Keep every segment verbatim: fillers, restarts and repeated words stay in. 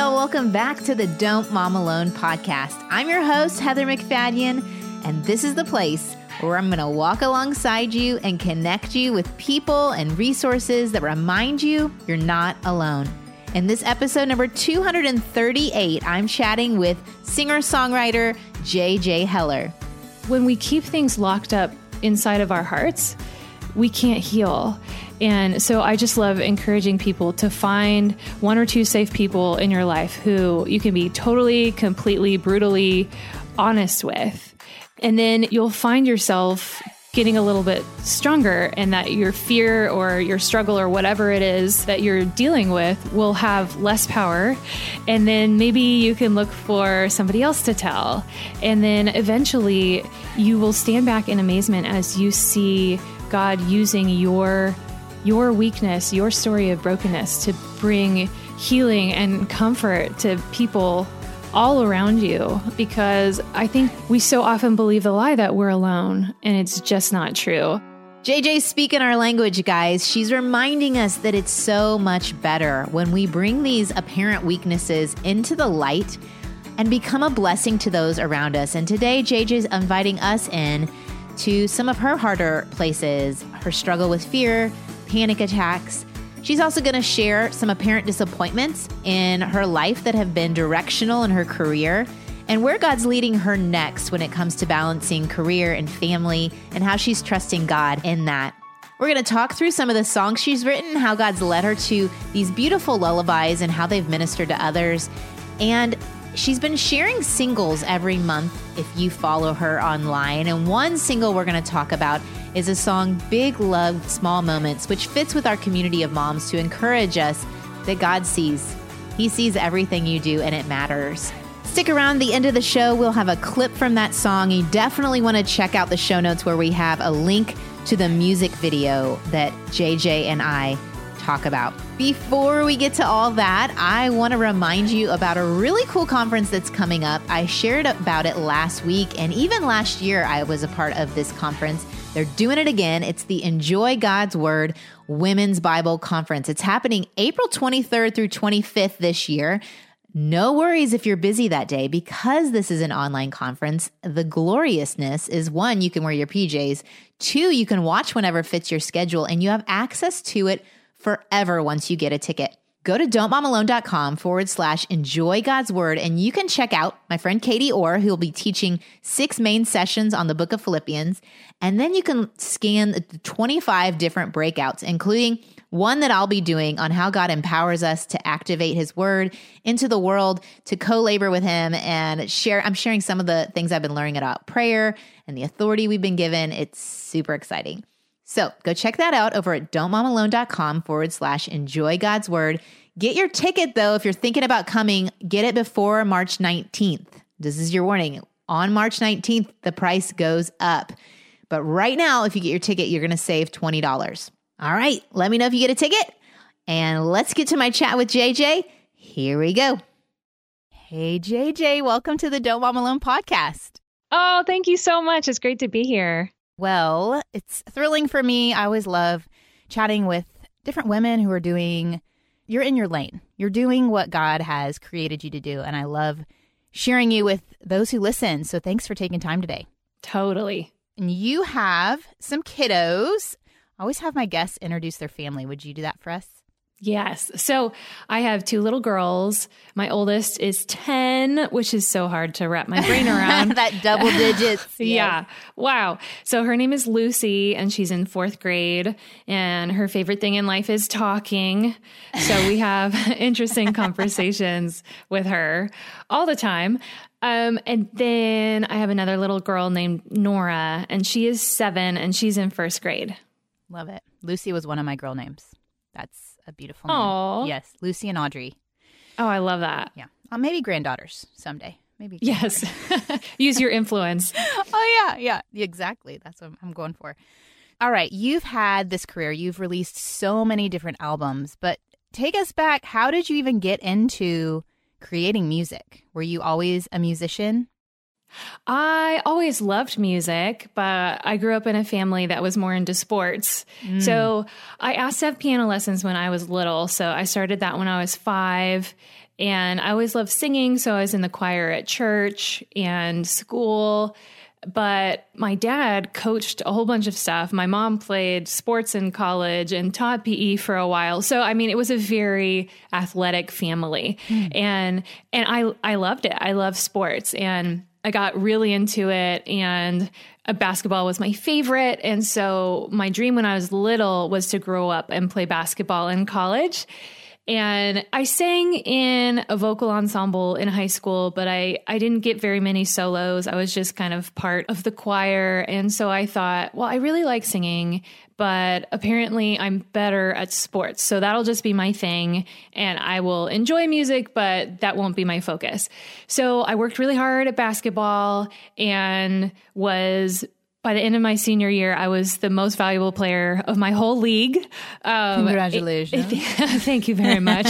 y'all. Welcome back to the Don't Mom Alone podcast. I'm your host, Heather McFadden, and this is the place where I'm going to walk alongside you and connect you with people and resources that remind you you're not alone. In this episode number two hundred thirty-eight, I'm chatting with singer-songwriter J J Heller. When we keep things locked up inside of our hearts, we can't heal. And so I just love encouraging people to find one or two safe people in your life who you can be totally, completely, brutally honest with. And then you'll find yourself getting a little bit stronger, and that your fear or your struggle or whatever it is that you're dealing with will have less power. And then maybe you can look for somebody else to tell. And then eventually you will stand back in amazement as you see God using your your weakness, your story of brokenness to bring healing and comfort to people all around you, because I think we so often believe the lie that we're alone, and it's just not true. J J's speaking our language, guys. She's reminding us that it's so much better when we bring these apparent weaknesses into the light and become a blessing to those around us. And today, J J's inviting us in to some of her harder places, her struggle with fear, panic attacks. She's also going to share some apparent disappointments in her life that have been directional in her career, and where God's leading her next when it comes to balancing career and family, and how she's trusting God in that. We're going to talk through some of the songs she's written, how God's led her to these beautiful lullabies and how they've ministered to others. And she's been sharing singles every month if you follow her online. And one single we're going to talk about is a song, Big Love, Small Moments, which fits with our community of moms to encourage us that God sees. He sees everything you do, and it matters. Stick around the end of the show. We'll have a clip from that song. You definitely want to check out the show notes where we have a link to the music video that J J and I talk about. Before we get to all that, I want to remind you about a really cool conference that's coming up. I shared about it last week, and even last year I was a part of this conference. They're doing it again. It's the Enjoy God's Word Women's Bible Conference. It's happening April twenty-third through twenty-fifth this year. No worries if you're busy that day, because this is an online conference. The gloriousness is, one, you can wear your P Js. Two, you can watch whenever fits your schedule, and you have access to it forever once you get a ticket. Go to don't mom alone dot com forward slash enjoy God's word, and you can check out my friend Katie Orr, who will be teaching six main sessions on the book of Philippians. And then you can scan the twenty-five different breakouts, including one that I'll be doing on how God empowers us to activate his word into the world, to co-labor with him and share. I'm sharing some of the things I've been learning about prayer and the authority we've been given. It's super exciting. So go check that out over at don't mom alone dot com forward slash enjoy God's word. Get your ticket, though. If you're thinking about coming, get it before March nineteenth. This is your warning. On March nineteenth, the price goes up. But right now, if you get your ticket, you're going to save twenty dollars. All right, let me know if you get a ticket. And let's get to my chat with J J. Here we go. Hey, J J, welcome to the Don't Mom Alone podcast. Oh, thank you so much. It's great to be here. Well, it's thrilling for me. I always love chatting with different women who are doing, you're in your lane. You're doing what God has created you to do. And I love sharing you with those who listen. So thanks for taking time today. Totally. And you have some kiddos. I always have my guests introduce their family. Would you do that for us? Yes. So I have two little girls. My oldest is ten, which is so hard to wrap my brain around. That double digits. Yes. Yeah. Wow. So her name is Lucy, and she's in fourth grade, and her favorite thing in life is talking. So we have interesting conversations with her all the time. Um, and then I have another little girl named Nora, and she is seven, and she's in first grade. Love it. Lucy was one of my girl names. That's a beautiful name. Aww. Yes, Lucy and Audrey. Oh, I love that. Yeah, uh, maybe granddaughters someday. Maybe. Yes, use your influence. Oh yeah, yeah, exactly. That's what I'm going for. All right, you've had this career. You've released so many different albums, but take us back. How did you even get into creating music? Were you always a musician? I always loved music, but I grew up in a family that was more into sports. Mm. So I asked to have piano lessons when I was little. So I started that when I was five. And I always loved singing, so I was in the choir at church and school. But my dad coached a whole bunch of stuff. My mom played sports in college and taught P E for a while. So, I mean, it was a very athletic family. Mm. And and I I loved it. I loved sports. And I got really into it, and basketball was my favorite. And so my dream when I was little was to grow up and play basketball in college. And I sang in a vocal ensemble in high school, but I, I didn't get very many solos. I was just kind of part of the choir. And so I thought, well, I really like singing, but apparently I'm better at sports. So that'll just be my thing. And I will enjoy music, but that won't be my focus. So I worked really hard at basketball and was... by the end of my senior year, I was the most valuable player of my whole league. Um, Congratulations. It, it, thank you very much.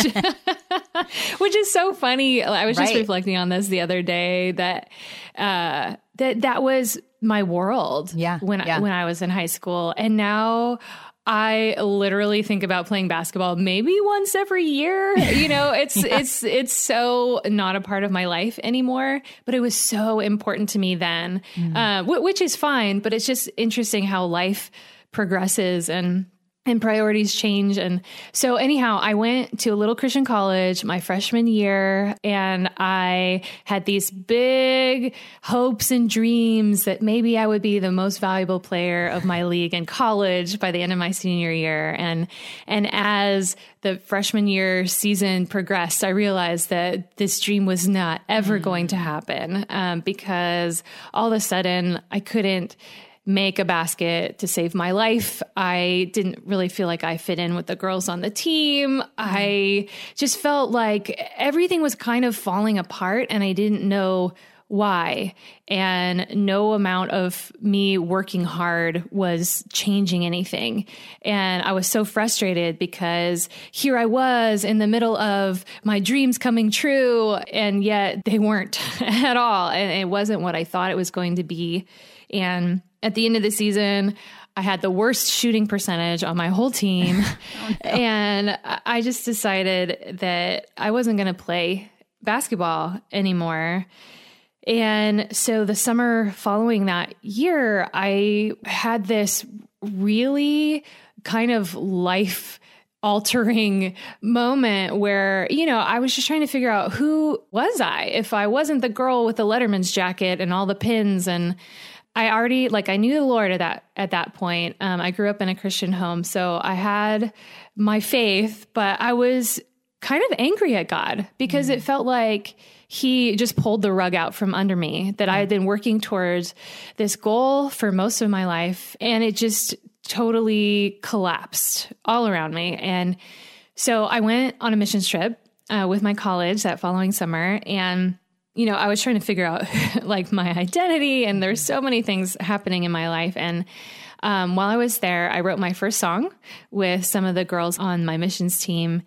Which is so funny. I was right. just reflecting on this the other day that uh, that, that was my world yeah, when, yeah. I, when I was in high school. And now... I literally think about playing basketball maybe once every year. You know, it's yeah. it's it's so not a part of my life anymore, but it was so important to me then, mm. uh, w- which is fine. But it's just interesting how life progresses and and priorities change. And so anyhow, I went to a little Christian college my freshman year, and I had these big hopes and dreams that maybe I would be the most valuable player of my league in college by the end of my senior year. And, and as the freshman year season progressed, I realized that this dream was not ever mm. going to happen, um, because all of a sudden I couldn't make a basket to save my life. I didn't really feel like I fit in with the girls on the team. Mm-hmm. I just felt like everything was kind of falling apart, and I didn't know why. And no amount of me working hard was changing anything. And I was so frustrated because here I was in the middle of my dreams coming true, and yet they weren't at all. And it wasn't what I thought it was going to be. And at the end of the season, I had the worst shooting percentage on my whole team. Oh, no. And I just decided that I wasn't going to play basketball anymore. And so the summer following that year, I had this really kind of life altering moment where, you know, I was just trying to figure out, who was I if I wasn't the girl with the Letterman's jacket and all the pins? And I already, like, I knew the Lord at that, at that point. Um, I grew up in a Christian home, so I had my faith, but I was kind of angry at God because mm. it felt like he just pulled the rug out from under me, that I had been working towards this goal for most of my life, and it just totally collapsed all around me. And so I went on a missions trip uh, with my college that following summer, and you know, I was trying to figure out like my identity, and there's so many things happening in my life. And um, while I was there, I wrote my first song with some of the girls on my missions team,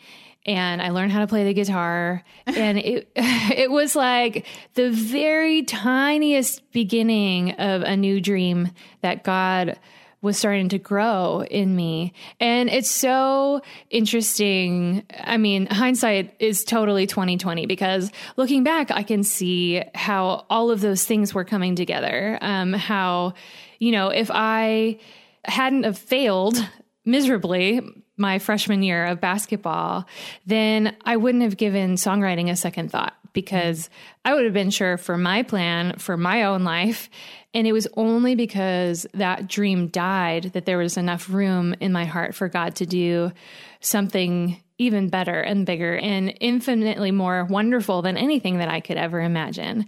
and I learned how to play the guitar. And it it was like the very tiniest beginning of a new dream that God was starting to grow in me. And it's so interesting. I mean, hindsight is totally twenty twenty, because looking back, I can see how all of those things were coming together. Um, how, you know, if I hadn't have failed miserably my freshman year of basketball, then I wouldn't have given songwriting a second thought, because I would have been sure for my plan for my own life. And it was only because that dream died that there was enough room in my heart for God to do something even better and bigger and infinitely more wonderful than anything that I could ever imagine.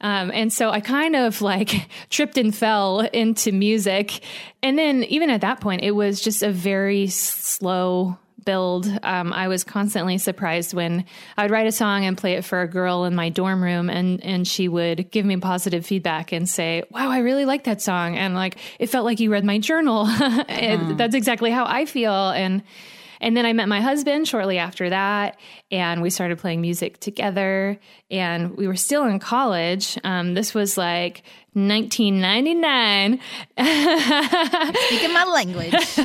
Um, and so I kind of like tripped and fell into music. And then even at that point, it was just a very slow build. Um, I was constantly surprised when I would write a song and play it for a girl in my dorm room, and, and she would give me positive feedback and say, wow, I really like that song. And like, it felt like you read my journal. And mm. that's exactly how I feel. And, And then I met my husband shortly after that, and we started playing music together, and we were still in college. Um, this was like nineteen ninety-nine. Speaking my language.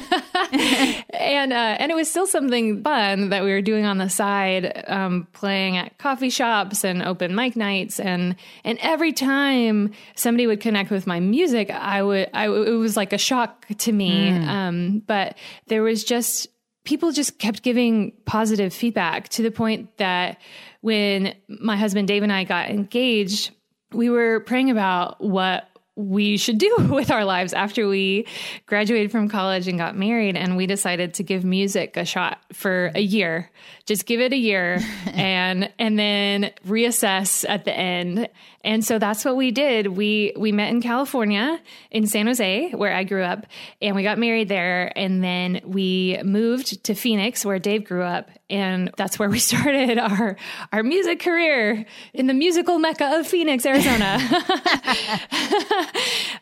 and uh, and it was still something fun that we were doing on the side, um, playing at coffee shops and open mic nights. And and every time somebody would connect with my music, I would I it was like a shock to me. Mm. Um, but there was just people just kept giving positive feedback, to the point that when my husband Dave and I got engaged, we were praying about what we should do with our lives after we graduated from college and got married. And we decided to give music a shot for a year, just give it a year and, and then reassess at the end. And so that's what we did. We, we met in California, in San Jose, where I grew up, and we got married there. And then we moved to Phoenix, where Dave grew up. And that's where we started our, our music career, in the musical mecca of Phoenix, Arizona.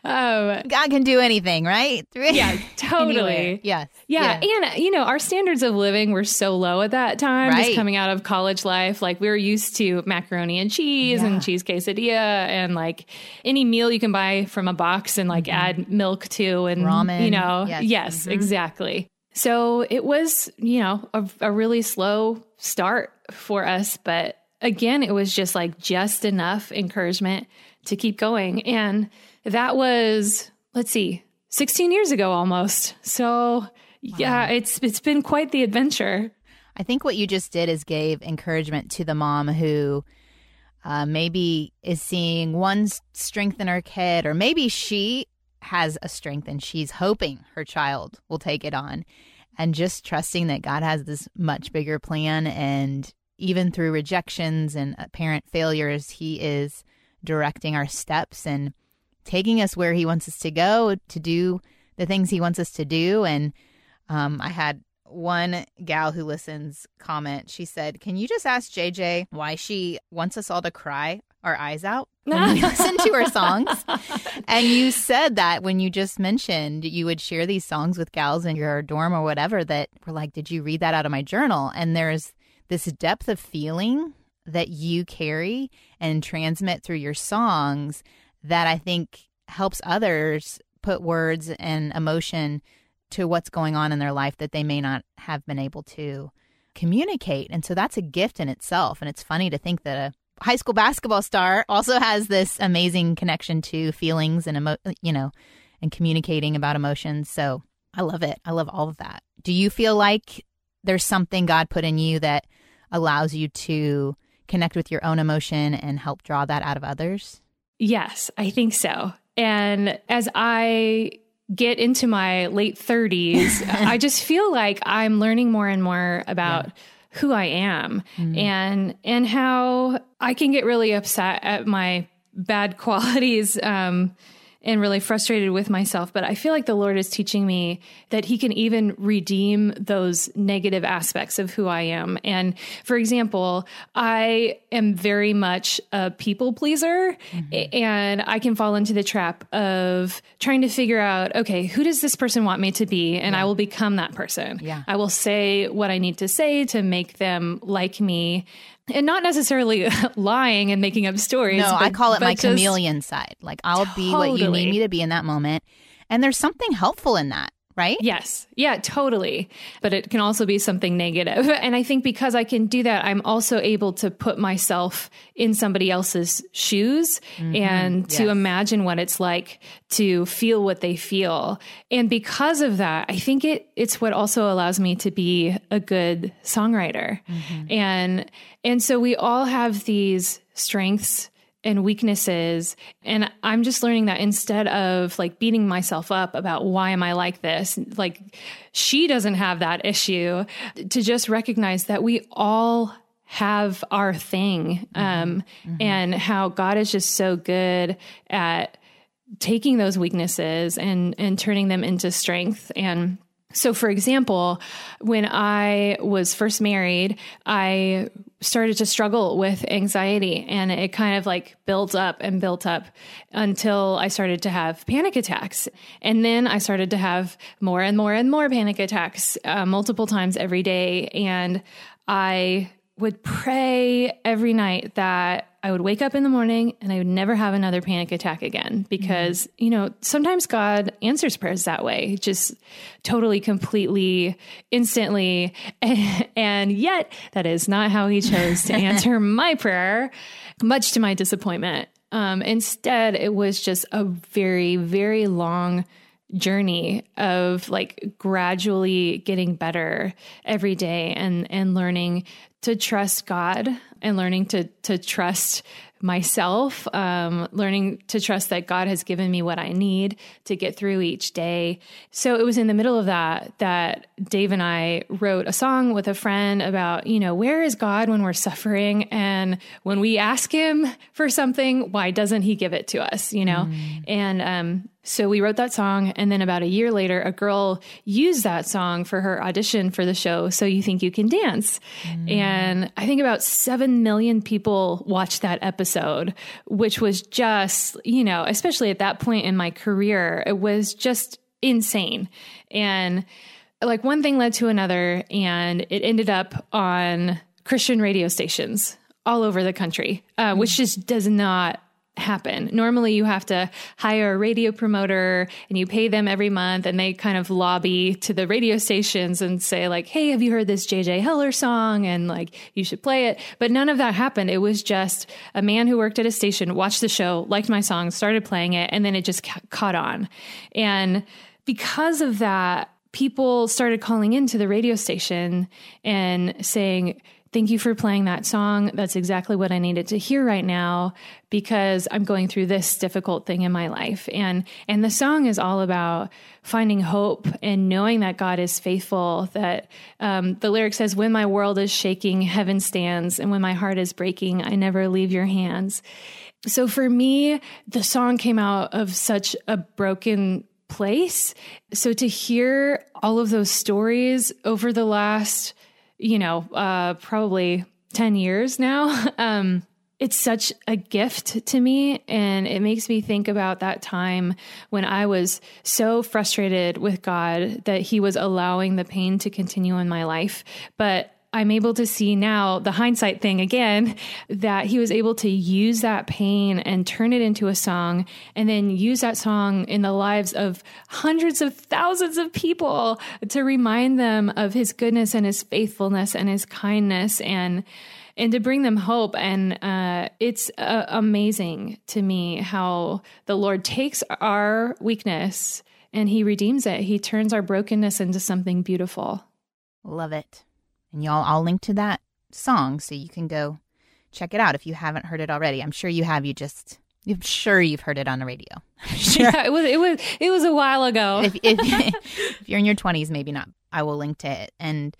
um, God can do anything, right? Yeah, totally. Yes. Yeah. yeah. And, you know, our standards of living were so low at that time, right? Just coming out of college life. Like, we were used to macaroni and cheese yeah. and cheese quesadilla and like any meal you can buy from a box and like mm-hmm. add milk to, and ramen, you know, yes, yes mm-hmm. exactly. So it was, you know, a, a really slow start for us. But again, it was just like just enough encouragement to keep going. And that was, let's see, sixteen years ago almost. So wow. yeah, it's it's been quite the adventure. I think what you just did is gave encouragement to the mom who uh, maybe is seeing one strength in her kid, or maybe she has a strength and she's hoping her child will take it on, and just trusting that God has this much bigger plan. And even through rejections and apparent failures, He is directing our steps and taking us where He wants us to go, to do the things He wants us to do. And um, I had one gal who listens comment. She said, "Can you just ask J J why she wants us all to cry our eyes out when we listen to her songs?" And you said that when you just mentioned you would share these songs with gals in your dorm or whatever, that were like, "Did you read that out of my journal?" And there's this depth of feeling that you carry and transmit through your songs that I think helps others put words and emotion to what's going on in their life that they may not have been able to communicate. And so that's a gift in itself. And it's funny to think that a high school basketball star also has this amazing connection to feelings and, emo- you know, and communicating about emotions. So I love it. I love all of that. Do you feel like there's something God put in you that allows you to connect with your own emotion and help draw that out of others? Yes, I think so. And as I get into my late thirties, I just feel like I'm learning more and more about yeah. who I am mm-hmm. and and how I can get really upset at my bad qualities um, and really frustrated with myself. But I feel like the Lord is teaching me that He can even redeem those negative aspects of who I am. And for example, I am very much a people pleaser, mm-hmm. and I can fall into the trap of trying to figure out, okay, who does this person want me to be? And yeah. I will become that person. Yeah. I will say what I need to say to make them like me. And not necessarily lying and making up stories. No, but I call it my just, chameleon side. Like, I'll totally. be what you need me to be in that moment. And there's something helpful in that, right? Yes. Yeah, totally. But it can also be something negative. And I think because I can do that, I'm also able to put myself in somebody else's shoes mm-hmm. and yes. to imagine what it's like to feel what they feel. And because of that, I think it it's what also allows me to be a good songwriter. Mm-hmm. And and so we all have these strengths and weaknesses. And I'm just learning that instead of like beating myself up about why am I like this, like she doesn't have that issue, to just recognize that we all have our thing. Um, mm-hmm. and how God is just so good at taking those weaknesses and, and turning them into strength. And so for example, when I was first married, I started to struggle with anxiety, and it kind of like built up and built up until I started to have panic attacks. And then I started to have more and more and more panic attacks uh, multiple times every day. And I would pray every night that I would wake up in the morning and I would never have another panic attack again, because, mm-hmm. you know, sometimes God answers prayers that way, just totally, completely, instantly. And yet that is not how he chose to answer my prayer, much to my disappointment. Um, instead, it was just a very, very long journey of like gradually getting better every day and, and learning to trust God and learning to, to trust myself, um, learning to trust that God has given me what I need to get through each day. So it was in the middle of that, that Dave and I wrote a song with a friend about, you know, where is God when we're suffering? And when we ask him for something, why doesn't he give it to us? You know? Mm. And, um, so we wrote that song. And then about a year later, a girl used that song for her audition for the show, So You Think You Can Dance. Mm. And I think about seven million people watched that episode, which was just, you know, especially at that point in my career, it was just insane. And like one thing led to another, and it ended up on Christian radio stations all over the country, uh, mm. which just does not happen. Normally you have to hire a radio promoter and you pay them every month, and they kind of lobby to the radio stations and say like, hey, have you heard this J J Heller song? And like, you should play it. But none of that happened. It was just a man who worked at a station, watched the show, liked my song, started playing it, and then it just ca- caught on. And because of that, people started calling into the radio station and saying, thank you for playing that song. That's exactly what I needed to hear right now, because I'm going through this difficult thing in my life. And, and the song is all about finding hope and knowing that God is faithful, that, um, the lyric says, when my world is shaking, heaven stands. And when my heart is breaking, I never leave your hands. So for me, the song came out of such a broken place. So to hear all of those stories over the last you know, uh, probably ten years now. Um, it's such a gift to me. And it makes me think about that time when I was so frustrated with God that he was allowing the pain to continue in my life. But I'm able to see now, the hindsight thing again, that he was able to use that pain and turn it into a song, and then use that song in the lives of hundreds of thousands of people to remind them of his goodness and his faithfulness and his kindness, and and to bring them hope. And uh, it's uh, amazing to me how the Lord takes our weakness and he redeems it. He turns our brokenness into something beautiful. Love it. And y'all, I'll link to that song so you can go check it out if you haven't heard it already. I'm sure you have. You just, I'm sure you've heard it on the radio. Sure. Yeah, it was, it was, it was a while ago. if, if, if you're in your twenties, maybe not. I will link to it. And,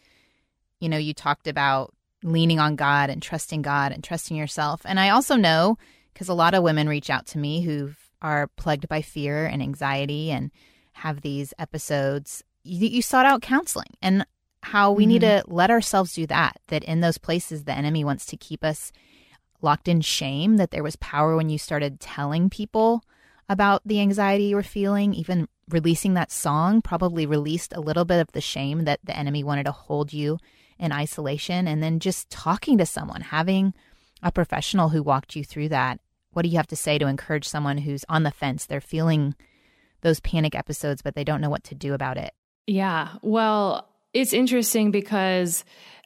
you know, you talked about leaning on God and trusting God and trusting yourself. And I also know, because a lot of women reach out to me who are plagued by fear and anxiety and have these episodes, you, you sought out counseling. And how we mm-hmm. need to let ourselves do that, that in those places the enemy wants to keep us locked in shame, that there was power when you started telling people about the anxiety you were feeling. Even releasing that song probably released a little bit of the shame that the enemy wanted to hold you in isolation. And then just talking to someone, having a professional who walked you through that. What do you have to say to encourage someone who's on the fence? They're feeling those panic episodes, but they don't know what to do about it. Yeah, well, it's interesting because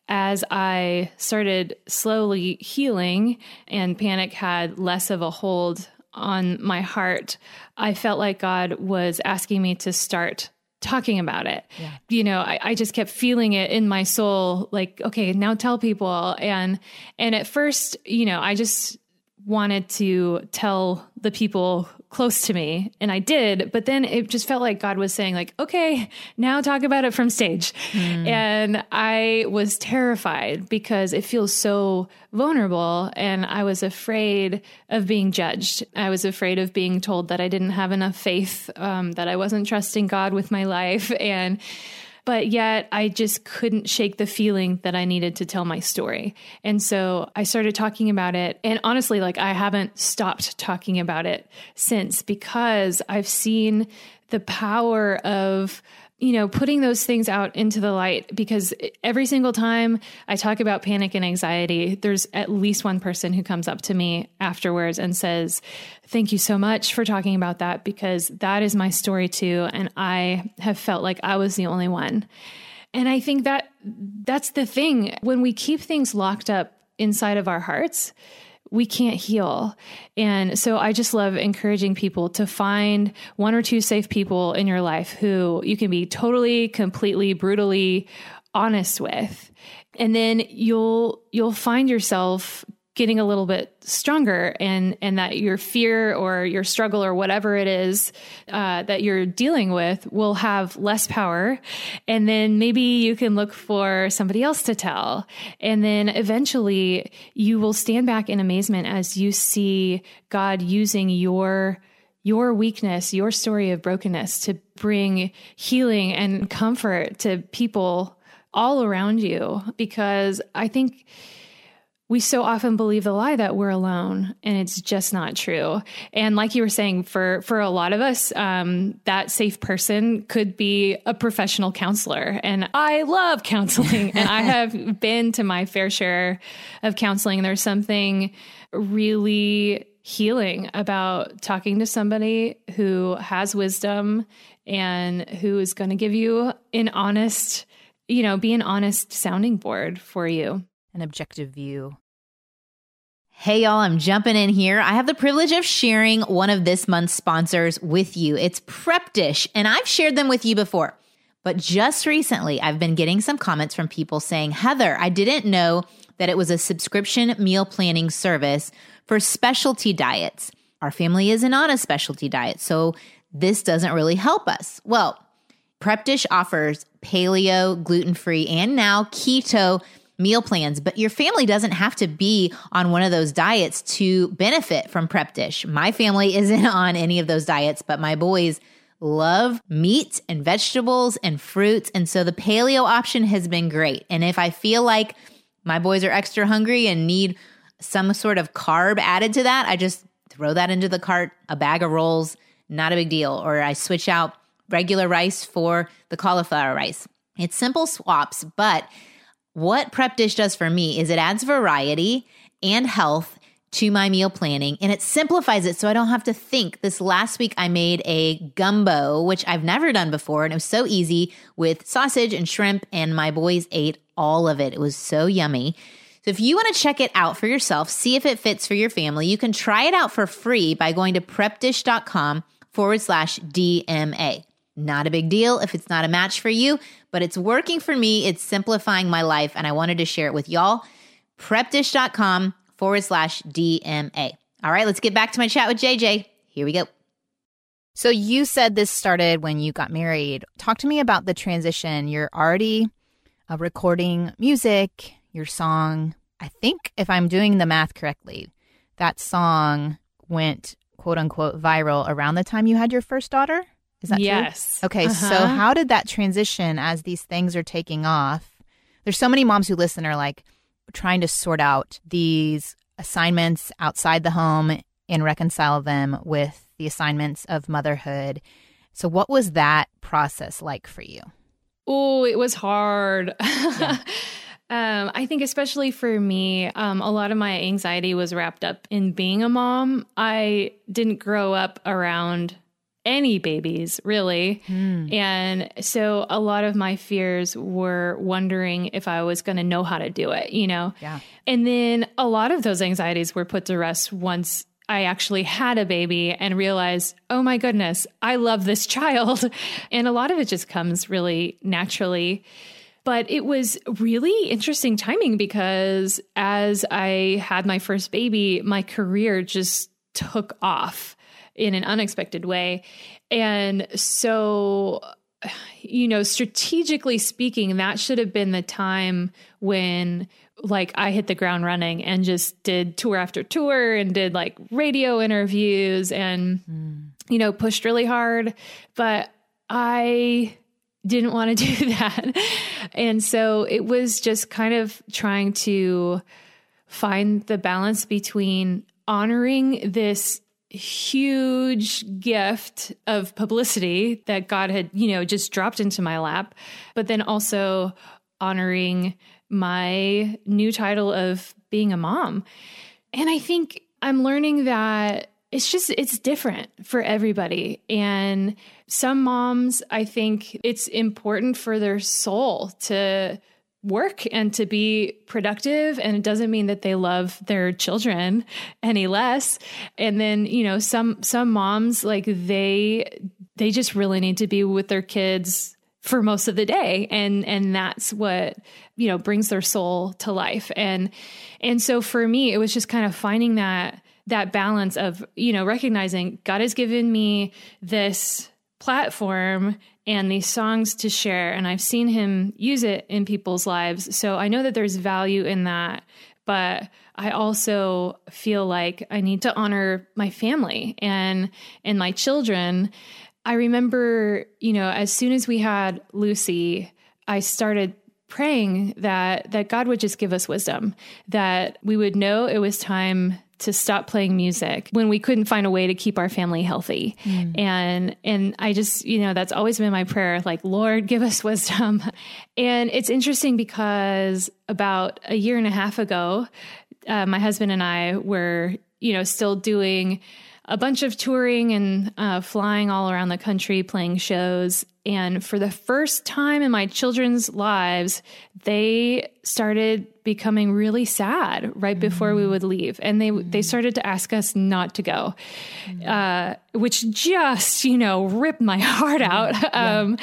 as I started slowly healing and panic had less of a hold on my heart, I felt like God was asking me to start talking about it. Yeah. You know, I, I just kept feeling it in my soul, like, okay, now tell people. And, and at first, you know, I just wanted to tell the people close to me, and I did, but then it just felt like God was saying like, okay, now talk about it from stage. Mm. And I was terrified because it feels so vulnerable. And I was afraid of being judged. I was afraid of being told that I didn't have enough faith, um, that I wasn't trusting God with my life. And But yet I just couldn't shake the feeling that I needed to tell my story. And so I started talking about it. And honestly, like I haven't stopped talking about it since, because I've seen the power of, you know, putting those things out into the light, because every single time I talk about panic and anxiety, there's at least one person who comes up to me afterwards and says, thank you so much for talking about that, because that is my story too. And I have felt like I was the only one. And I think that that's the thing. When we keep things locked up inside of our hearts, we can't heal. And so I just love encouraging people to find one or two safe people in your life who you can be totally, completely, brutally honest with. And then you'll, you'll find yourself getting a little bit stronger, and, and that your fear or your struggle or whatever it is uh, that you're dealing with will have less power. And then maybe you can look for somebody else to tell. And then eventually you will stand back in amazement as you see God using your your weakness, your story of brokenness to bring healing and comfort to people all around you. Because I think we so often believe the lie that we're alone, and it's just not true. And like you were saying, for, for a lot of us, um, that safe person could be a professional counselor. And I love counseling, and I have been to my fair share of counseling. There's something really healing about talking to somebody who has wisdom and who is going to give you an honest, you know, be an honest sounding board for you. An objective view. Hey, y'all, I'm jumping in here. I have the privilege of sharing one of this month's sponsors with you. It's PrepDish, and I've shared them with you before. But just recently, I've been getting some comments from people saying, Heather, I didn't know that it was a subscription meal planning service for specialty diets. Our family isn't on a specialty diet, so this doesn't really help us. Well, PrepDish offers paleo, gluten-free, and now keto meal plans, but your family doesn't have to be on one of those diets to benefit from PrepDish. My family isn't on any of those diets, but my boys love meat and vegetables and fruits, and so the paleo option has been great. And if I feel like my boys are extra hungry and need some sort of carb added to that, I just throw that into the cart, a bag of rolls, not a big deal. Or I switch out regular rice for the cauliflower rice. It's simple swaps, but what PrepDish does for me is it adds variety and health to my meal planning, and it simplifies it so I don't have to think. This last week I made a gumbo, which I've never done before, and it was so easy with sausage and shrimp, and my boys ate all of it. It was so yummy. So if you want to check it out for yourself, see if it fits for your family, you can try it out for free by going to PrepDish.com forward slash DMA. Not a big deal if it's not a match for you, but it's working for me. It's simplifying my life, and I wanted to share it with y'all. PrepDish.com forward slash DMA. All right, let's get back to my chat with J J. Here we go. So you said this started when you got married. Talk to me about the transition. You're already uh, recording music, your song. I think if I'm doing the math correctly, that song went quote unquote viral around the time you had your first daughter. Is that yes. true? Okay, uh-huh. So how did that transition as these things are taking off? There's so many moms who listen are like trying to sort out these assignments outside the home and reconcile them with the assignments of motherhood. So what was that process like for you? Oh, it was hard. Yeah. Um, I think especially for me, um, a lot of my anxiety was wrapped up in being a mom. I didn't grow up around any babies, really. Mm. And so a lot of my fears were wondering if I was going to know how to do it, you know? Yeah. And then a lot of those anxieties were put to rest once I actually had a baby and realized, oh my goodness, I love this child. And a lot of it just comes really naturally. But it was really interesting timing, because as I had my first baby, my career just took off in an unexpected way. And so, you know, strategically speaking, that should have been the time when like I hit the ground running and just did tour after tour and did like radio interviews and, mm. you know, pushed really hard. But I didn't want to do that. And so it was just kind of trying to find the balance between honoring this huge gift of publicity that God had, you know, just dropped into my lap, but then also honoring my new title of being a mom. And I think I'm learning that it's just, it's different for everybody. And some moms, I think it's important for their soul to work and to be productive. And it doesn't mean that they love their children any less. And then, you know, some, some moms, like they, they just really need to be with their kids for most of the day. And, and that's what, you know, brings their soul to life. And, and so for me, it was just kind of finding that, that balance of, you know, recognizing God has given me this platform and these songs to share, and I've seen him use it in people's lives. So I know that there's value in that, but I also feel like I need to honor my family and, and my children. I remember, you know, as soon as we had Lucy, I started praying that, that God would just give us wisdom, that we would know it was time to stop playing music when we couldn't find a way to keep our family healthy. Mm. And, and I just, you know, that's always been my prayer. Like, Lord, give us wisdom. And it's interesting because about a year and a half ago, uh, my husband and I were, you know, still doing a bunch of touring and uh, flying all around the country, playing shows. And for the first time in my children's lives, they started becoming really sad right before mm-hmm. we would leave. And they, mm-hmm. they started to ask us not to go, mm-hmm. uh, which just, you know, ripped my heart out. Yeah. Um,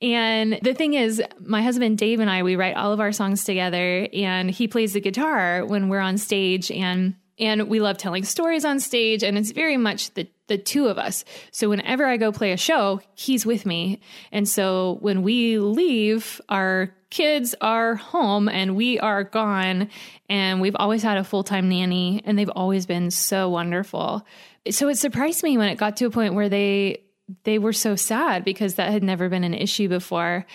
and the thing is, my husband, Dave, and I, we write all of our songs together, and he plays the guitar when we're on stage, and And we love telling stories on stage, and it's very much the, the two of us. So whenever I go play a show, he's with me. And so when we leave, our kids are home and we are gone, and we've always had a full-time nanny, and they've always been so wonderful. So it surprised me when it got to a point where they they were so sad, because that had never been an issue before.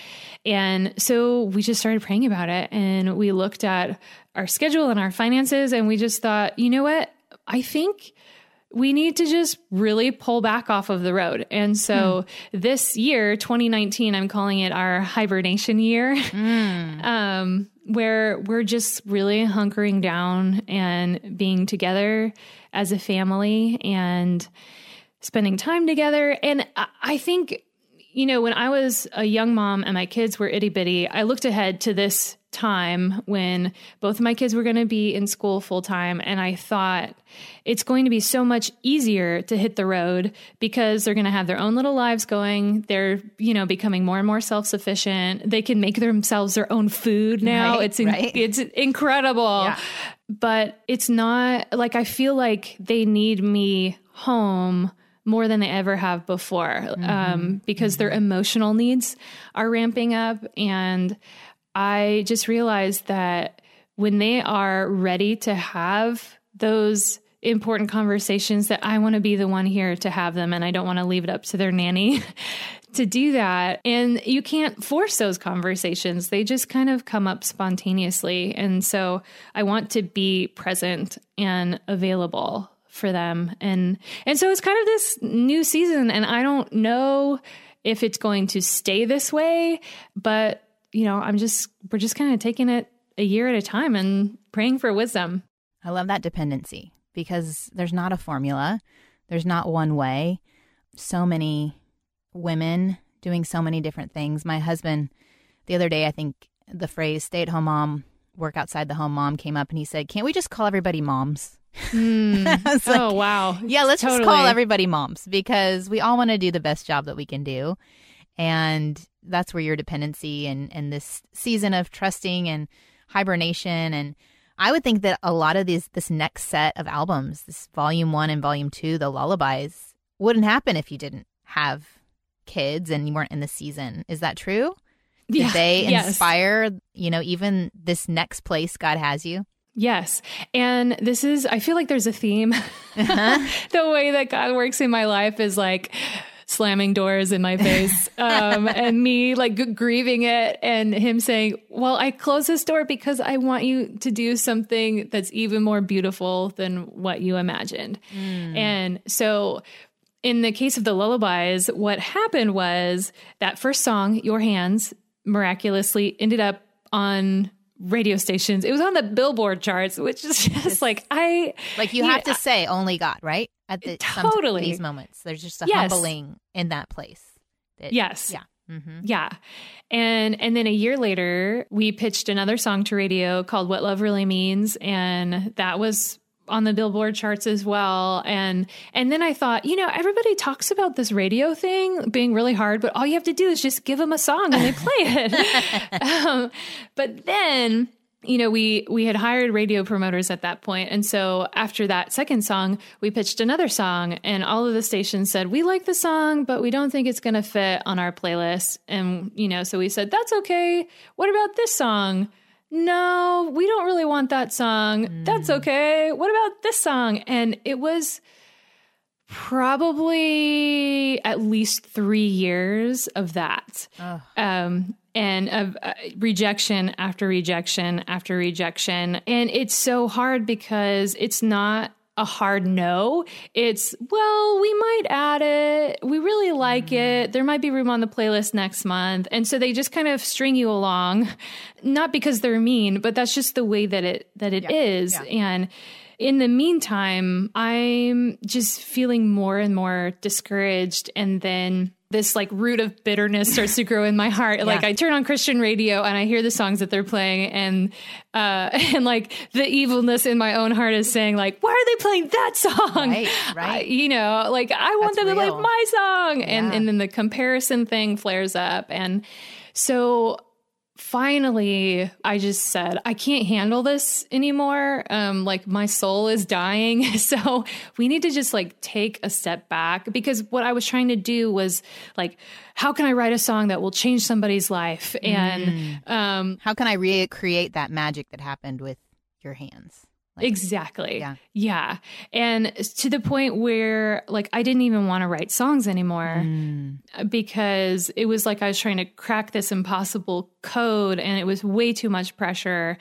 And so we just started praying about it, and we looked at our schedule and our finances, and we just thought, you know what, I think we need to just really pull back off of the road. And so mm. this year, twenty nineteen, I'm calling it our hibernation year, mm. um, where we're just really hunkering down and being together as a family and spending time together. And I think, you know, when I was a young mom and my kids were itty bitty, I looked ahead to this time when both of my kids were going to be in school full time. And I thought, it's going to be so much easier to hit the road because they're going to have their own little lives going. They're, you know, becoming more and more self-sufficient. They can make themselves their own food now. Right, it's, in- right. it's incredible, yeah. But it's not like, I feel like they need me home more than they ever have before, mm-hmm. um, because mm-hmm. their emotional needs are ramping up. And I just realized that when they are ready to have those important conversations, that I want to be the one here to have them, and I don't want to leave it up to their nanny to do that. And you can't force those conversations. They just kind of come up spontaneously. And so I want to be present and available for them. And, and so it's kind of this new season, and I don't know if it's going to stay this way, but you know, I'm just, we're just kind of taking it a year at a time and praying for wisdom. I love that dependency, because there's not a formula. There's not one way. So many women doing so many different things. My husband, the other day, I think the phrase stay at home mom, work outside the home mom came up, and he said, can't we just call everybody moms? Mm. I was like, oh, wow. Yeah, let's totally. just call everybody moms, because we all want to do the best job that we can do. And that's where your dependency and, and this season of trusting and hibernation. And I would think that a lot of these, this next set of albums, this volume one and volume two, the lullabies, wouldn't happen if you didn't have kids and you weren't in the season. Is that true? Did yeah, they inspire, yes. you know, even this next place God has you? Yes. And this is, I feel like there's a theme. Uh-huh. The way that God works in my life is like, slamming doors in my face um, and me like g- grieving it, and him saying, well, I close this door because I want you to do something that's even more beautiful than what you imagined. Mm. And so in the case of the lullabies, what happened was that first song, Your Hands, miraculously ended up on radio stations. It was on the Billboard charts, which is just it's, like I like you, you have know, to say only God, right? At the, totally some, these moments, there's just a yes. humbling in that place. It, yes, yeah, mm-hmm. yeah. And and then a year later, we pitched another song to radio called "What Love Really Means," and that was on the Billboard charts as well. And and then I thought, you know, everybody talks about this radio thing being really hard, but all you have to do is just give them a song and they play it. um, but then, you know, we we had hired radio promoters at that point. And so after that second song, we pitched another song, and all of the stations said, we like the song, but we don't think it's going to fit on our playlist. And, you know, so we said, that's okay. What about this song? No, we don't really want that song. Mm. That's okay. What about this song? And it was probably at least three years of that. Oh. Um, and of uh, rejection after rejection after rejection. And it's so hard because it's not a hard no. It's, well, we might add it. We really like mm. it. There might be room on the playlist next month. And so they just kind of string you along, not because they're mean, but that's just the way that it, that it yeah. is. Yeah. And in the meantime, I'm just feeling more and more discouraged. And then this like root of bitterness starts to grow in my heart. Yeah. Like I turn on Christian radio and I hear the songs that they're playing, and, uh, and like the evilness in my own heart is saying like, why are they playing that song? Right, right. Uh, you know, like I want That's them real. to play my song. Yeah. And, and then the comparison thing flares up. And so finally I just said, I can't handle this anymore. Um, like my soul is dying. So we need to just like take a step back, because what I was trying to do was like, how can I write a song that will change somebody's life? And, mm. um, how can I recreate that magic that happened with your hands? Like, exactly. Yeah. Yeah. And to the point where like, I didn't even want to write songs anymore mm. because it was like, I was trying to crack this impossible code and it was way too much pressure.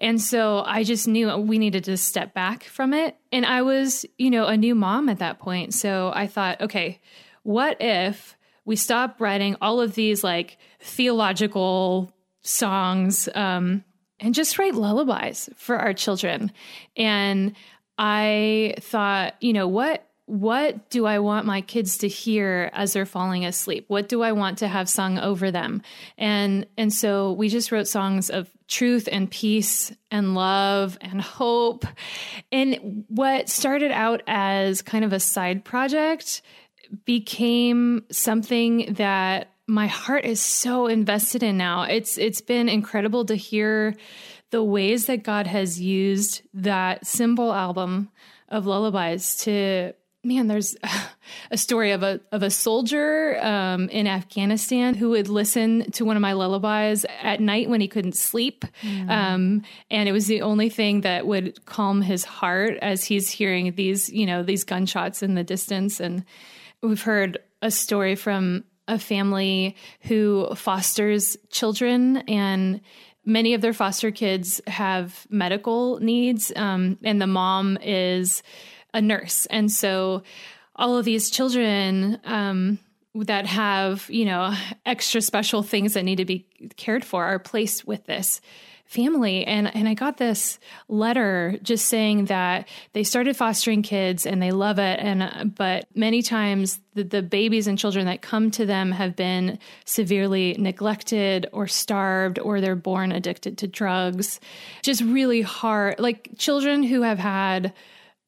And so I just knew we needed to step back from it. And I was, you know, a new mom at that point. So I thought, okay, what if we stop writing all of these like theological songs, um, and just write lullabies for our children. And I thought, you know, what what do I want my kids to hear as they're falling asleep? What do I want to have sung over them? And and so we just wrote songs of truth and peace and love and hope. And what started out as kind of a side project became something that my heart is so invested in now. It's it's been incredible to hear the ways that God has used that cymbal album of lullabies to, man, there's a story of a of a soldier um, in Afghanistan who would listen to one of my lullabies at night when he couldn't sleep. Mm. Um, and it was the only thing that would calm his heart as he's hearing these, you know, these gunshots in the distance. And we've heard a story from a family who fosters children, and many of their foster kids have medical needs. Um, and the mom is a nurse. And so all of these children, um, that have, you know, extra special things that need to be cared for are placed with this family. And, and I got this letter just saying that they started fostering kids and they love it. And, uh, but many times the, the babies and children that come to them have been severely neglected or starved, or they're born addicted to drugs. Just really hard, like children who have had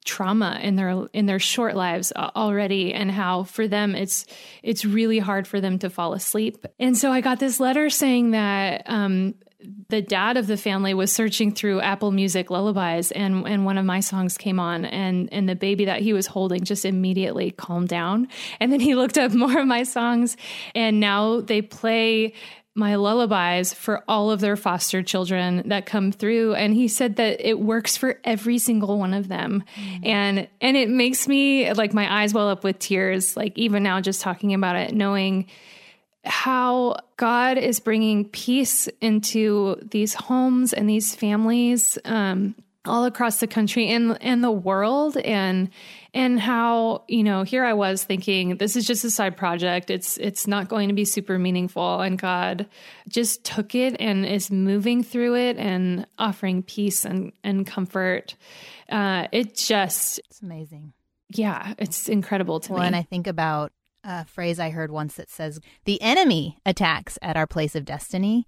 trauma in their, in their short lives already, and how for them, it's, it's really hard for them to fall asleep. And so I got this letter saying that, um, the dad of the family was searching through Apple Music lullabies, and, and one of my songs came on, and, and the baby that he was holding just immediately calmed down. And then he looked up more of my songs, and now they play my lullabies for all of their foster children that come through. And he said that it works for every single one of them. Mm-hmm. And, and it makes me, like, my eyes well up with tears, like even now just talking about it, knowing how God is bringing peace into these homes and these families, um, all across the country and, and the world. And, and how, you know, here I was thinking, this is just a side project. It's, it's not going to be super meaningful. And God just took it and is moving through it and offering peace and, and comfort. Uh, it just, it's amazing. Yeah. It's incredible to well, me. And I think about a phrase I heard once that says, the enemy attacks at our place of destiny.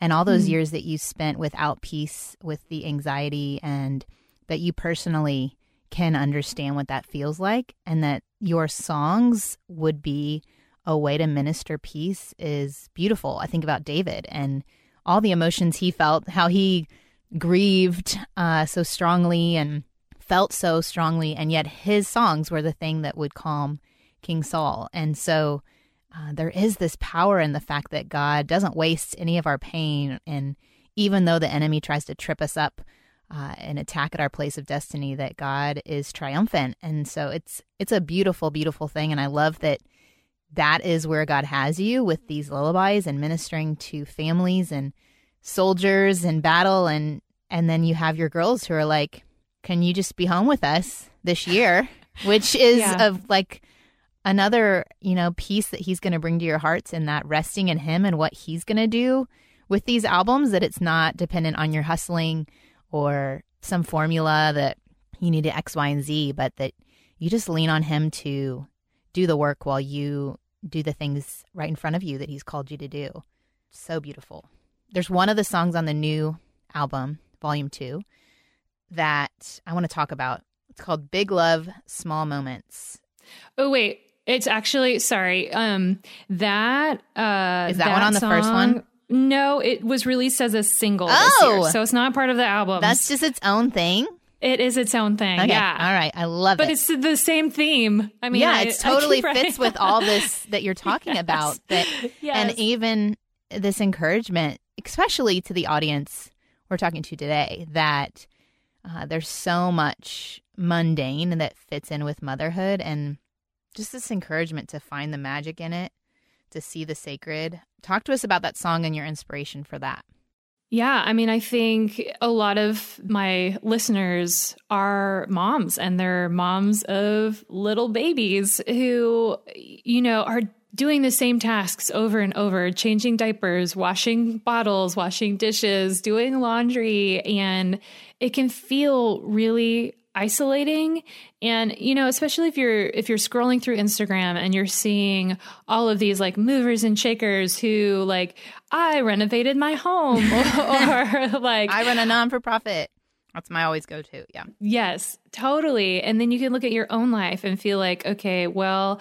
And all those mm. years that you spent without peace, with the anxiety, and that you personally can understand what that feels like, and that your songs would be a way to minister peace is beautiful. I think about David and all the emotions he felt, how he grieved uh, so strongly and felt so strongly, and yet his songs were the thing that would calm King Saul. And so Uh, there is this power in the fact that God doesn't waste any of our pain. And even though the enemy tries to trip us up uh, and attack at our place of destiny, that God is triumphant. And so it's it's a beautiful, beautiful thing. And I love that that is where God has you, with these lullabies and ministering to families and soldiers in battle. And, and then you have your girls who are like, can you just be home with us this year? Which is yeah. of like... another, you know, piece that he's going to bring to your hearts, and that resting in him and what he's going to do with these albums, that it's not dependent on your hustling or some formula that you need to X, Y, and Z, but that you just lean on him to do the work while you do the things right in front of you that he's called you to do. So beautiful. There's one of the songs on the new album, Volume Two, that I want to talk about. It's called Big Love, Small Moments. Oh, wait. It's actually, sorry, um, that, uh, is that, that one on the song, first one? No, it was released as a single oh, this year, so it's not part of the album. That's just its own thing? It is its own thing, okay. yeah. All right, I love but it. But it's the same theme. I mean, yeah, I, it totally fits with all this that you're talking yes. about. That, yes. And even this encouragement, especially to the audience we're talking to today, that uh, there's so much mundane that fits in with motherhood, and just this encouragement to find the magic in it, to see the sacred. Talk to us about that song and your inspiration for that. Yeah, I mean, I think a lot of my listeners are moms, and they're moms of little babies who, you know, are doing the same tasks over and over, changing diapers, washing bottles, washing dishes, doing laundry, and it can feel really isolating. And, you know, especially if you're, if you're scrolling through Instagram and you're seeing all of these like movers and shakers who like, I renovated my home or, or like I run a non-for-profit. That's my always go to. Yeah. Yes, totally. And then you can look at your own life and feel like, okay, well,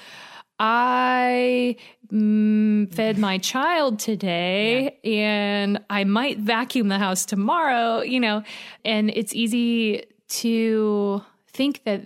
I mm, fed my child today yeah. and I might vacuum the house tomorrow, you know, and it's easy to think that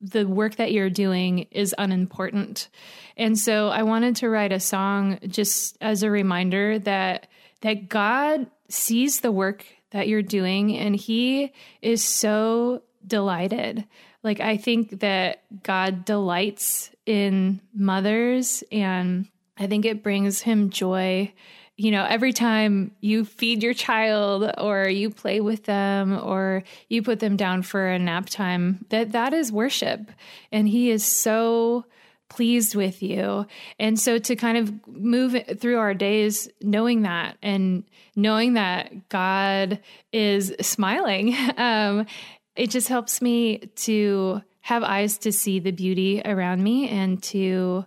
the work that you're doing is unimportant. And so I wanted to write a song just as a reminder that that God sees the work that you're doing, and he is so delighted. Like, I think that God delights in mothers, and I think it brings him joy. You know, every time you feed your child or you play with them or you put them down for a nap time, that that is worship. And he is so pleased with you. And so to kind of move through our days knowing that, and knowing that God is smiling, um, it just helps me to have eyes to see the beauty around me, and to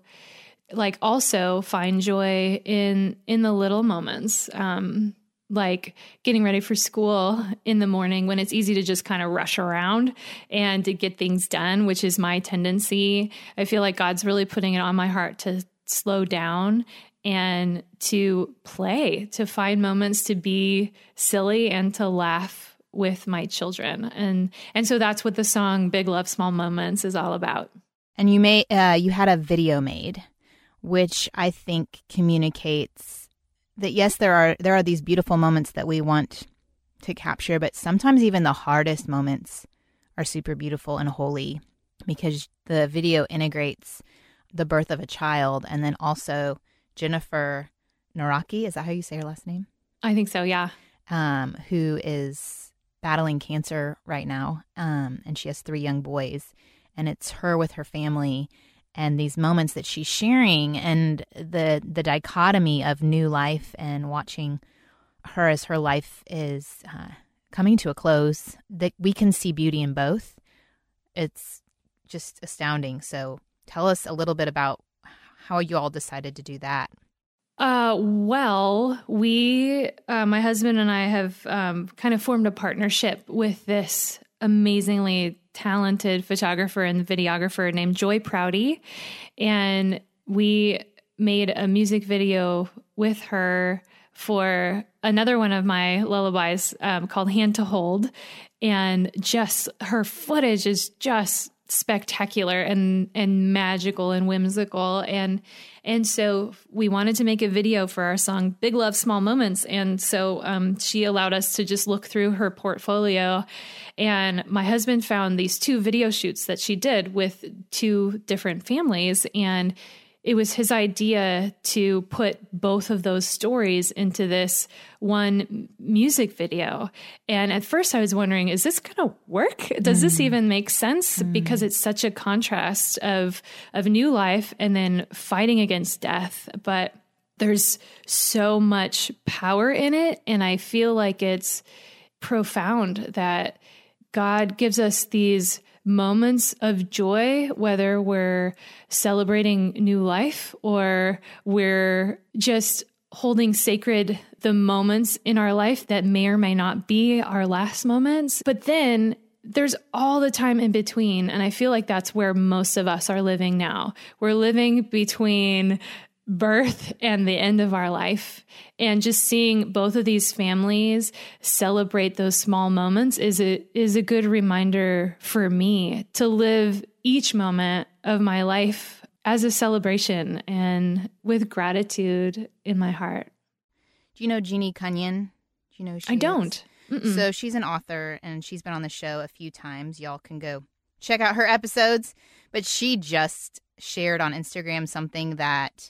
like also find joy in, in the little moments, um, like getting ready for school in the morning when it's easy to just kind of rush around and to get things done, which is my tendency. I feel like God's really putting it on my heart to slow down and to play, to find moments to be silly and to laugh with my children. And, and so that's what the song Big Love, Small Moments is all about. And you may, uh, you had a video made, which I think communicates that yes, there are there are these beautiful moments that we want to capture, but sometimes even the hardest moments are super beautiful and holy, because the video integrates the birth of a child and then also Jennifer Naraki, is that how you say her last name? I think so, yeah. Um, who is battling cancer right now, um, and she has three young boys, and it's her with her family and these moments that she's sharing, and the the dichotomy of new life and watching her as her life is uh, coming to a close, that we can see beauty in both. It's just astounding. So tell us a little bit about how you all decided to do that. Uh, well, we, uh, my husband and I have um, kind of formed a partnership with this amazingly talented photographer and videographer named Joy Prouty. And we made a music video with her for another one of my lullabies um, called Hand to Hold. And just her footage is just spectacular and, and magical and whimsical. And, and so we wanted to make a video for our song, Big Love, Small Moments. And so, um, she allowed us to just look through her portfolio, and my husband found these two video shoots that she did with two different families. And it was his idea to put both of those stories into this one music video. And at first I was wondering, is this going to work? Does mm. this even make sense? Mm. Because it's such a contrast of, of new life and then fighting against death. But there's so much power in it. And I feel like it's profound that God gives us these moments of joy, whether we're celebrating new life or we're just holding sacred the moments in our life that may or may not be our last moments. But then there's all the time in between. And I feel like that's where most of us are living now. We're living between birth and the end of our life. And just seeing both of these families celebrate those small moments is a, is a good reminder for me to live each moment of my life as a celebration and with gratitude in my heart. Do you know Jeannie Cunyon? Do you know who she I is? Don't. Mm-mm. So she's an author, and she's been on the show a few times. Y'all can go check out her episodes. But she just shared on Instagram something that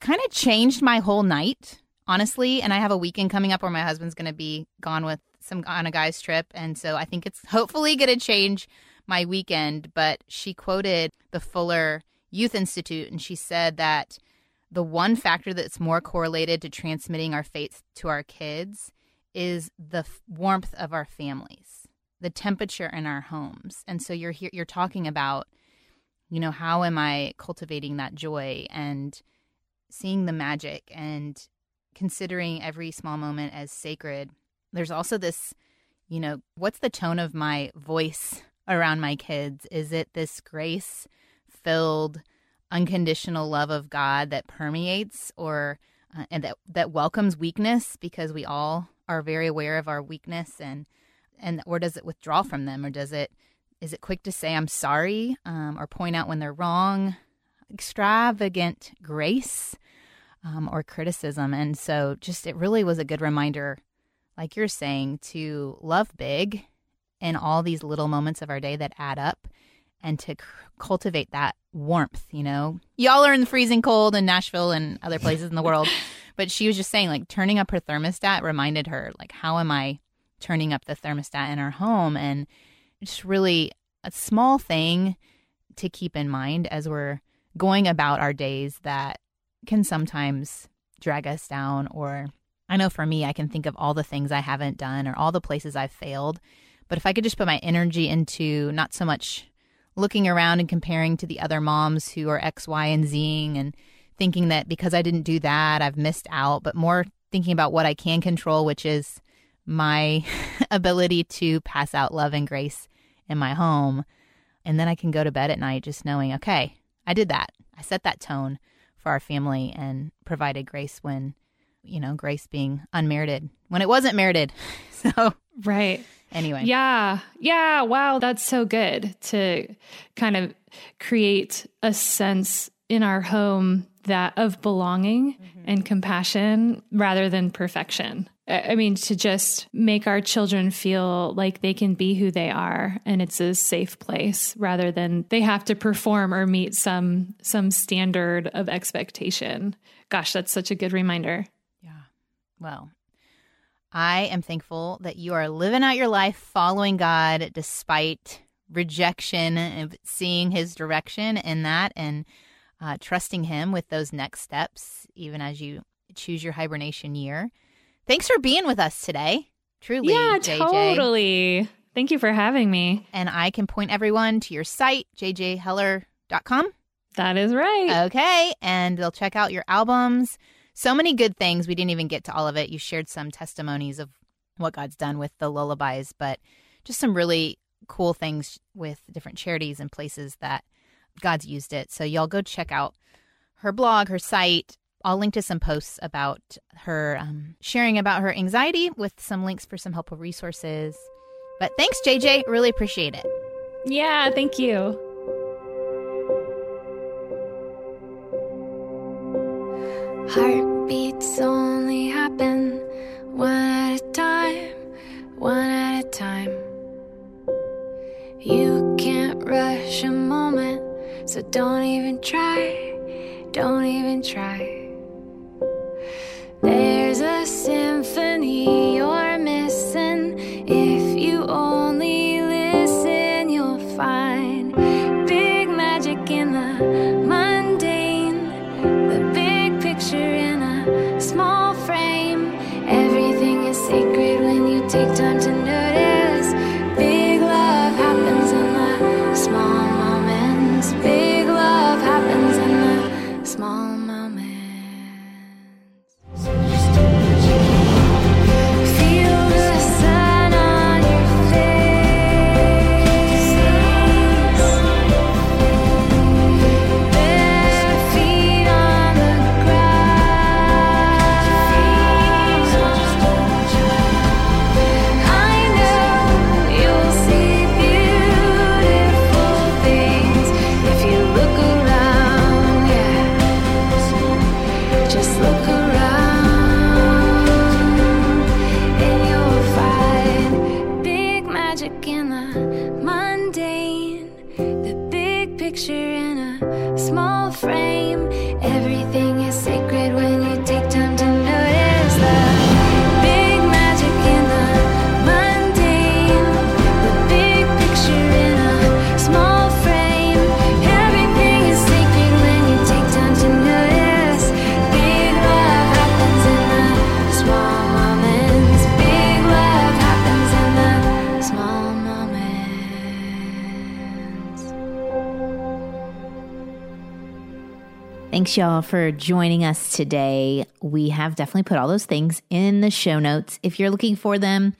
kind of changed my whole night, honestly. And I have a weekend coming up where my husband's going to be gone with some on a guy's trip. And so I think it's hopefully going to change my weekend. But she quoted the Fuller Youth Institute, and she said that the one factor that's more correlated to transmitting our faith to our kids is the f- warmth of our families, the temperature in our homes. And so you're here, you're talking about, you know, how am I cultivating that joy and seeing the magic and considering every small moment as sacred. There's also this, you know, what's the tone of my voice around my kids? Is it this grace-filled, unconditional love of God that permeates, or uh, and that that welcomes weakness, because we all are very aware of our weakness, and and or does it withdraw from them, or does it is it quick to say I'm sorry um, or point out when they're wrong? Extravagant grace um, or criticism. And so just it really was a good reminder, like you're saying, to love big in all these little moments of our day that add up, and to c- cultivate that warmth. You know, y'all are in the freezing cold in Nashville and other places in the world, but she was just saying, like, turning up her thermostat reminded her, like, how am I turning up the thermostat in our home? And it's really a small thing to keep in mind as we're going about our days that can sometimes drag us down. Or I know for me, I can think of all the things I haven't done or all the places I've failed. But if I could just put my energy into not so much looking around and comparing to the other moms who are X, Y, and Zing and thinking that because I didn't do that, I've missed out, but more thinking about what I can control, which is my ability to pass out love and grace in my home. And then I can go to bed at night just knowing, okay, I did that. I set that tone for our family and provided grace when, you know, grace being unmerited, when it wasn't merited. So, right. Anyway. Yeah. Yeah. Wow. That's so good to kind of create a sense in our home that of belonging mm-hmm. and compassion rather than perfection. I mean, to just make our children feel like they can be who they are and it's a safe place rather than they have to perform or meet some some standard of expectation. Gosh, that's such a good reminder. Yeah. Well, I am thankful that you are living out your life following God despite rejection and seeing his direction in that and uh, trusting him with those next steps, even as you choose your hibernation year. Thanks for being with us today. Truly, yeah, J J. Totally. Thank you for having me. And I can point everyone to your site, j j heller dot com. That is right. Okay. And they'll check out your albums. So many good things. We didn't even get to all of it. You shared some testimonies of what God's done with the lullabies, but just some really cool things with different charities and places that God's used it. So y'all go check out her blog, her site. I'll link to some posts about her um, sharing about her anxiety with some links for some helpful resources. But thanks, J J. Really appreciate it. Yeah, thank you. Heartbeats only happen one at a time, one at a time. You can't rush a moment, so don't even try, don't even try. There's a symphony you're missing. If you only listen, you'll find big magic in the mundane, the big picture in a small frame. Everything is sacred when you take time to notice. Big love happens in the small moments. Big love happens in the small moments. Thanks, y'all, for joining us today. We have definitely put all those things in the show notes if you're looking for them.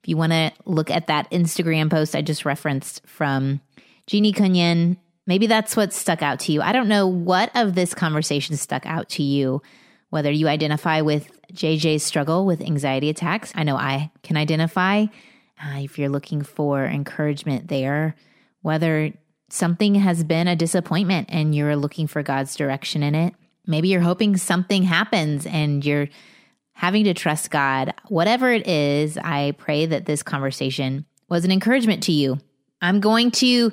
If you want to look at that Instagram post I just referenced from Jeannie Cunyon, maybe that's what stuck out to you. I don't know what of this conversation stuck out to you, whether you identify with J J's struggle with anxiety attacks. I know I can identify. Uh, if you're looking for encouragement there, whether something has been a disappointment and you're looking for God's direction in it. Maybe you're hoping something happens and you're having to trust God. Whatever it is, I pray that this conversation was an encouragement to you. I'm going to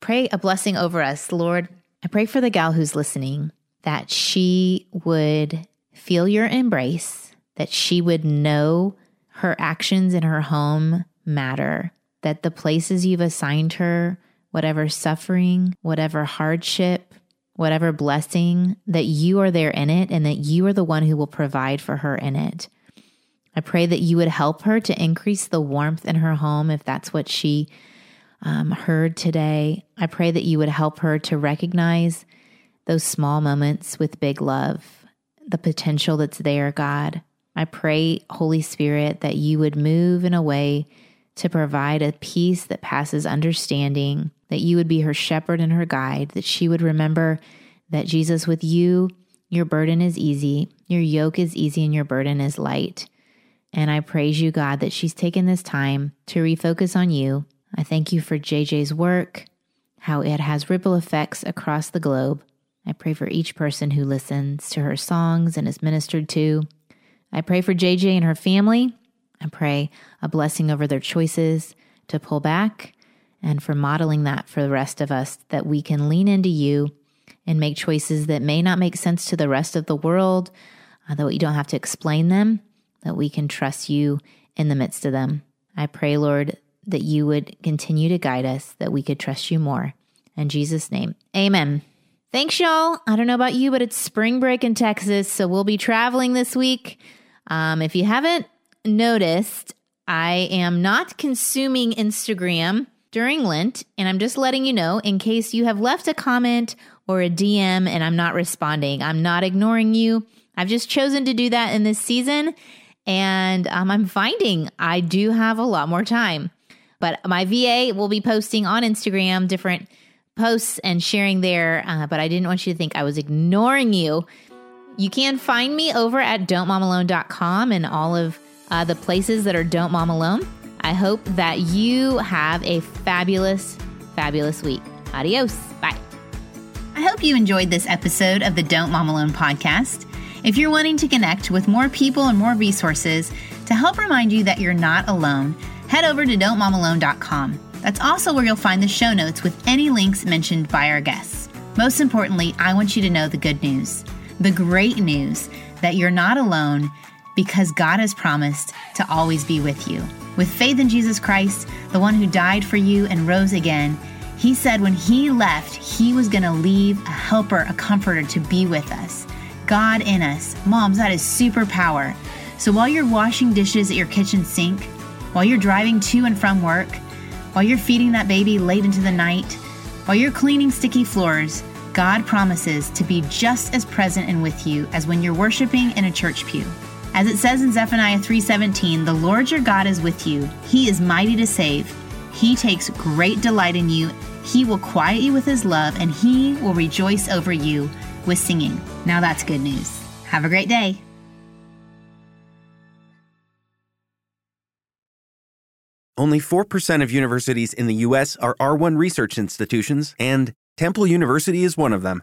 pray a blessing over us. Lord, I pray for the gal who's listening, that she would feel your embrace, that she would know her actions in her home matter, that the places you've assigned her, whatever suffering, whatever hardship, whatever blessing, that you are there in it and that you are the one who will provide for her in it. I pray that you would help her to increase the warmth in her home if that's what she um, heard today. I pray that you would help her to recognize those small moments with big love, the potential that's there, God. I pray, Holy Spirit, that you would move in a way to provide a peace that passes understanding, that you would be her shepherd and her guide, that she would remember that Jesus, with you, your burden is easy, your yoke is easy, and your burden is light. And I praise you, God, that she's taken this time to refocus on you. I thank you for J J's work, how it has ripple effects across the globe. I pray for each person who listens to her songs and is ministered to. I pray for J J and her family. I pray a blessing over their choices to pull back and for modeling that for the rest of us, that we can lean into you and make choices that may not make sense to the rest of the world, that you don't have to explain them, that we can trust you in the midst of them. I pray, Lord, that you would continue to guide us, that we could trust you more. In Jesus' name, amen. Thanks, y'all. I don't know about you, but it's spring break in Texas, so we'll be traveling this week. Um, if you haven't noticed, I am not consuming Instagram during Lent, and I'm just letting you know in case you have left a comment or a D M and I'm not responding. I'm not ignoring you. I've just chosen to do that in this season, and um, I'm finding I do have a lot more time. But my V A will be posting on Instagram different posts and sharing there, uh, but I didn't want you to think I was ignoring you. You can find me over at don't mom alone dot com and all of uh, the places that are Don't Mom Alone. I hope that you have a fabulous, fabulous week. Adios. Bye. I hope you enjoyed this episode of the Don't Mom Alone podcast. If you're wanting to connect with more people and more resources to help remind you that you're not alone, head over to don't mom alone dot com. That's also where you'll find the show notes with any links mentioned by our guests. Most importantly, I want you to know the good news, the great news that you're not alone, because God has promised to always be with you. With faith in Jesus Christ, the one who died for you and rose again, he said when he left, he was going to leave a helper, a comforter to be with us. God in us. Moms, that is superpower. So while you're washing dishes at your kitchen sink, while you're driving to and from work, while you're feeding that baby late into the night, while you're cleaning sticky floors, God promises to be just as present and with you as when you're worshiping in a church pew. As it says in Zephaniah three seventeen, the Lord your God is with you. He is mighty to save. He takes great delight in you. He will quiet you with his love, and he will rejoice over you with singing. Now that's good news. Have a great day. Only four percent of universities in the U S are R one research institutions, and Temple University is one of them.